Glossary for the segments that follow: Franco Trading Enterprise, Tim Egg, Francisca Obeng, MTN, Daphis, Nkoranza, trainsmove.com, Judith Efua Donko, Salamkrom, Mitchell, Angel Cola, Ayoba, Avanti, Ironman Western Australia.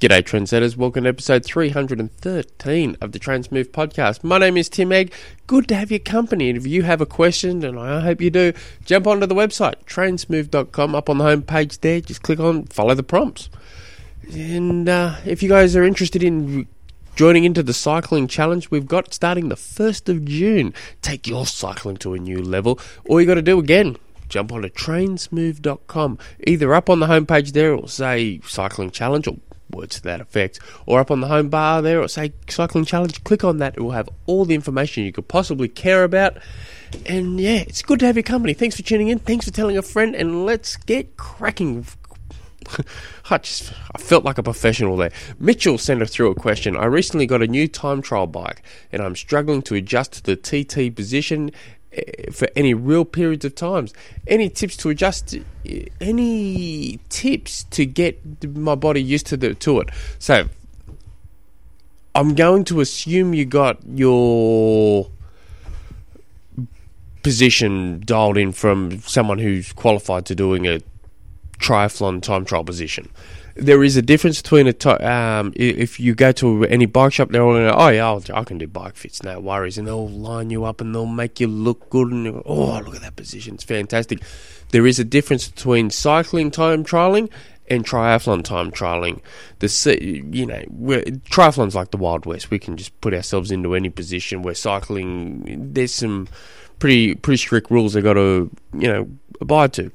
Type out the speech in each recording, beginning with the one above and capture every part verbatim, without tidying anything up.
G'day trendsetters, welcome to episode three hundred thirteen of the Trainsmove podcast. My name is Tim Egg, good to have your company, and if you have a question, and I hope you do, jump onto the website, trainsmove dot com, up on the homepage there, just click on, follow the prompts. And uh, if you guys are interested in joining into the cycling challenge we've got starting the first of June, take your cycling to a new level. All you got to do again, jump onto trainsmove dot com, either up on the homepage there, or say cycling challenge, or words to that effect, or up on the home bar there, or say cycling challenge, click on that. It will have all the information you could possibly care about, and yeah, it's good to have your company. Thanks for tuning in, thanks for telling a friend, and let's get cracking. I just I felt like a professional there. Mitchell sent us through a question. I recently got a new time trial bike, and I'm struggling to adjust to the T T position for any real periods of times. Any tips to adjust? Any tips to get my body used to the to it? So I'm going to assume you got your position dialed in from someone who's qualified to doing a triathlon time trial position. There is a difference between a t- um, if you go to any bike shop, they're all going to, oh yeah, I'll, I can do bike fits, no worries, and they'll line you up and they'll make you look good, and oh, look at that position, it's fantastic. There is a difference between cycling time trialing and triathlon time trialing. The you know we're, triathlon's like the Wild West. We can just put ourselves into any position. Where cycling, there's some pretty pretty strict rules they got to you know abide to.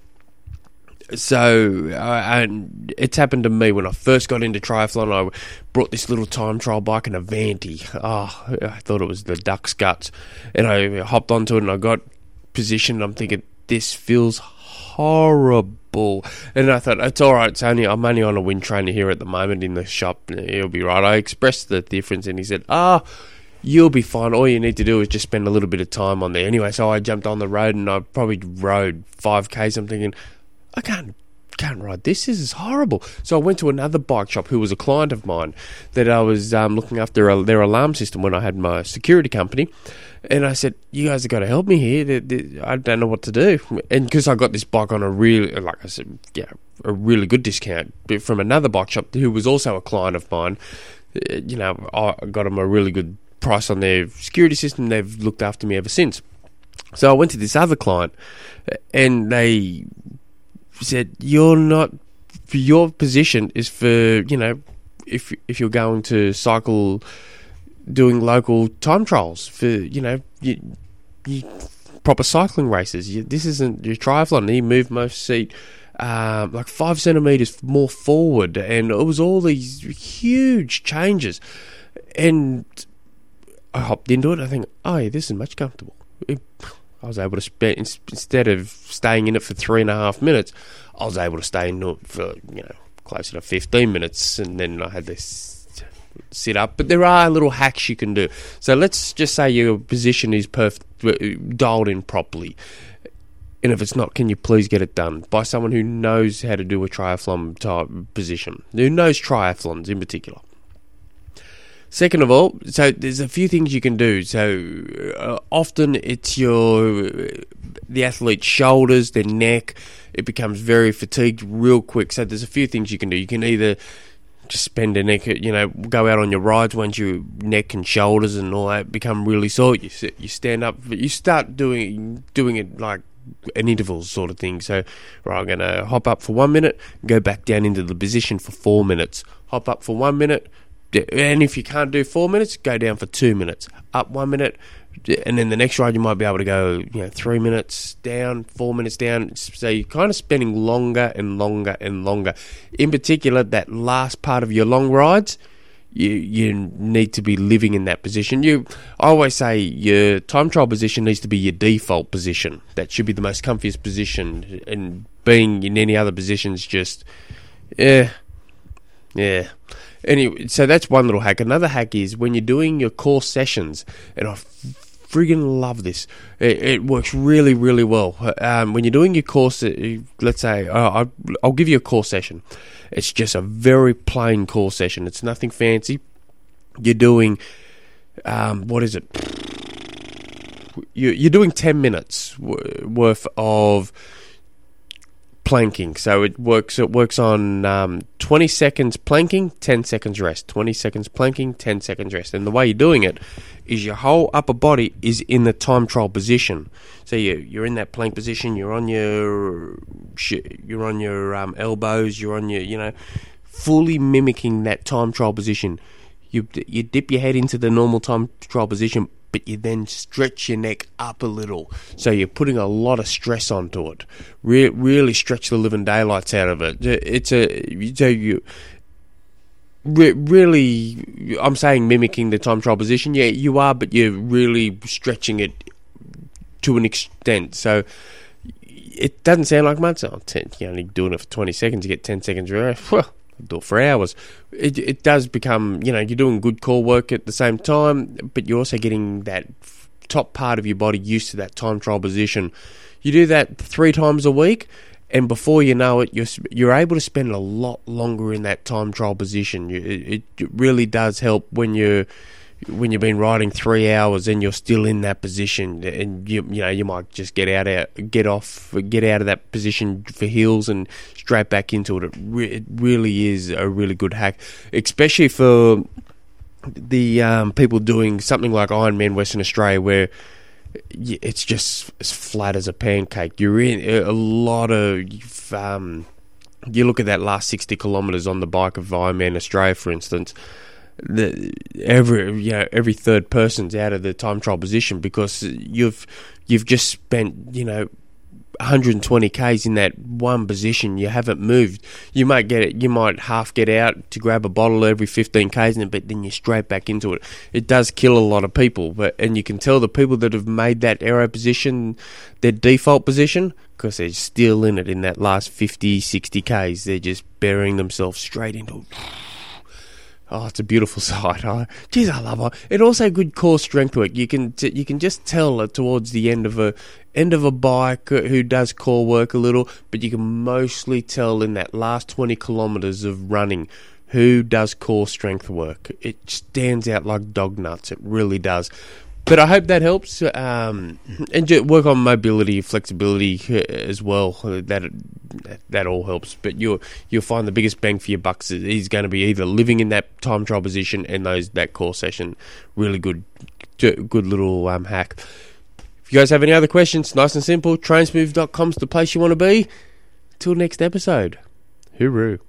So uh, and it's happened to me when I first got into triathlon. I brought this little time trial bike, an Avanti. Oh, I thought it was the duck's guts. And I hopped onto it and I got positioned. I'm thinking, this feels horrible. And I thought, it's all right. It's only, I'm only on a wind trainer here at the moment in the shop. It'll be right. I expressed the difference and he said, ah, oh, you'll be fine. All you need to do is just spend a little bit of time on there. Anyway, so I jumped on the road and I probably rode five Ks. I'm thinking, I can't can't ride this. This is horrible. So I went to another bike shop who was a client of mine that I was um, looking after a, their alarm system when I had my security company. And I said, you guys have got to help me here. They, they, I don't know what to do. And because I got this bike on a really, like I said, yeah, a really good discount from another bike shop who was also a client of mine. You know, I got them a really good price on their security system. They've looked after me ever since. So I went to this other client and they said, you're not, your position is for, you know, if if you're going to cycle doing local time trials for, you know, you, you proper cycling races. You, this isn't your triathlon. He moved my seat uh, like five centimetres more forward, and it was all these huge changes. And I hopped into it. I think, oh yeah, this is much comfortable. It, I was able to spend, instead of staying in it for three and a half minutes, I was able to stay in it for, you know, closer to fifteen minutes, and then I had this sit up. But there are little hacks you can do. So let's just say your position is perf- dialed in properly. And if it's not, can you please get it done by someone who knows how to do a triathlon type position, who knows triathlons in particular. Second of all, so there's a few things you can do. So uh, often it's your, the athlete's shoulders, their neck, it becomes very fatigued real quick. So there's a few things you can do. You can either just bend their neck, you know, go out on your rides once your neck and shoulders and all that become really sore. You sit, you stand up, but you start doing doing it like an interval sort of thing. So right, I'm going to hop up for one minute, go back down into the position for four minutes, hop up for one minute, and if you can't do four minutes, go down for two minutes, up one minute, and then the next ride you might be able to go, you know, three minutes down, four minutes down. So you're kind of spending longer and longer and longer. In particular, that last part of your long rides, you you need to be living in that position. You, I always say your time trial position needs to be your default position. That should be the most comfiest position, and being in any other positions just, yeah, yeah. Anyway, so that's one little hack. Another hack is when you're doing your core sessions, and I friggin' love this. It, it works really, really well. Um, when you're doing your core, se- let's say, uh, I'll give you a core session. It's just a very plain core session. It's nothing fancy. You're doing, um, what is it? You're doing ten minutes worth of planking. So it works it works on um, twenty seconds planking, ten seconds rest. twenty seconds planking, ten seconds rest. And the way you're doing it is your whole upper body is in the time trial position. So you, you're in that plank position, you're on your you're on your um, elbows, you're on your, you know, fully mimicking that time trial position. You you dip your head into the normal time trial position, but you then stretch your neck up a little. So you're putting a lot of stress onto it. Re- really stretch the living daylights out of it. It's a... So you... Re- really... I'm saying mimicking the time trial position. Yeah, you are, but you're really stretching it to an extent. So it doesn't sound like much. Oh, ten, you're only doing it for twenty seconds. You get ten seconds rest. Well, do it for hours. It it does become, you know, you're doing good core work at the same time, but you're also getting that f- top part of your body used to that time trial position. You do that three times a week, and before you know it, you're you're able to spend a lot longer in that time trial position. You, it, it really does help when you're when you've been riding three hours and you're still in that position, and you you know you might just get out, out get off get out of that position for heels and straight back into it. It, re- it really is a really good hack, especially for the um, people doing something like Ironman Western Australia, where it's just as flat as a pancake. You're in a lot of um, you look at that last sixty kilometres on the bike of Ironman Australia, for instance. The, every you know every third person's out of the time trial position because you've you've just spent you know one hundred twenty kays in that one position. You haven't moved. You might get it. You might half get out to grab a bottle every fifteen kays, and but then you're straight back into it. It does kill a lot of people, but and you can tell the people that have made that aero position their default position because they're still in it in that last fifty, sixty kays. They're just burying themselves straight into it. Oh, it's a beautiful sight. I, geez, I love it. It also good core strength work. You can t- you can just tell it towards the end of a end of a bike who does core work a little, but you can mostly tell in that last twenty kilometres of running who does core strength work. It stands out like dog nuts. It really does. But I hope that helps. Um, and work on mobility, flexibility as well. That that all helps. But you'll you'll find the biggest bang for your bucks is going to be either living in that time trial position and those that core session. Really good, good little um, hack. If you guys have any other questions, nice and simple. trainsmove dot com is the place you want to be. Till next episode. Hooroo.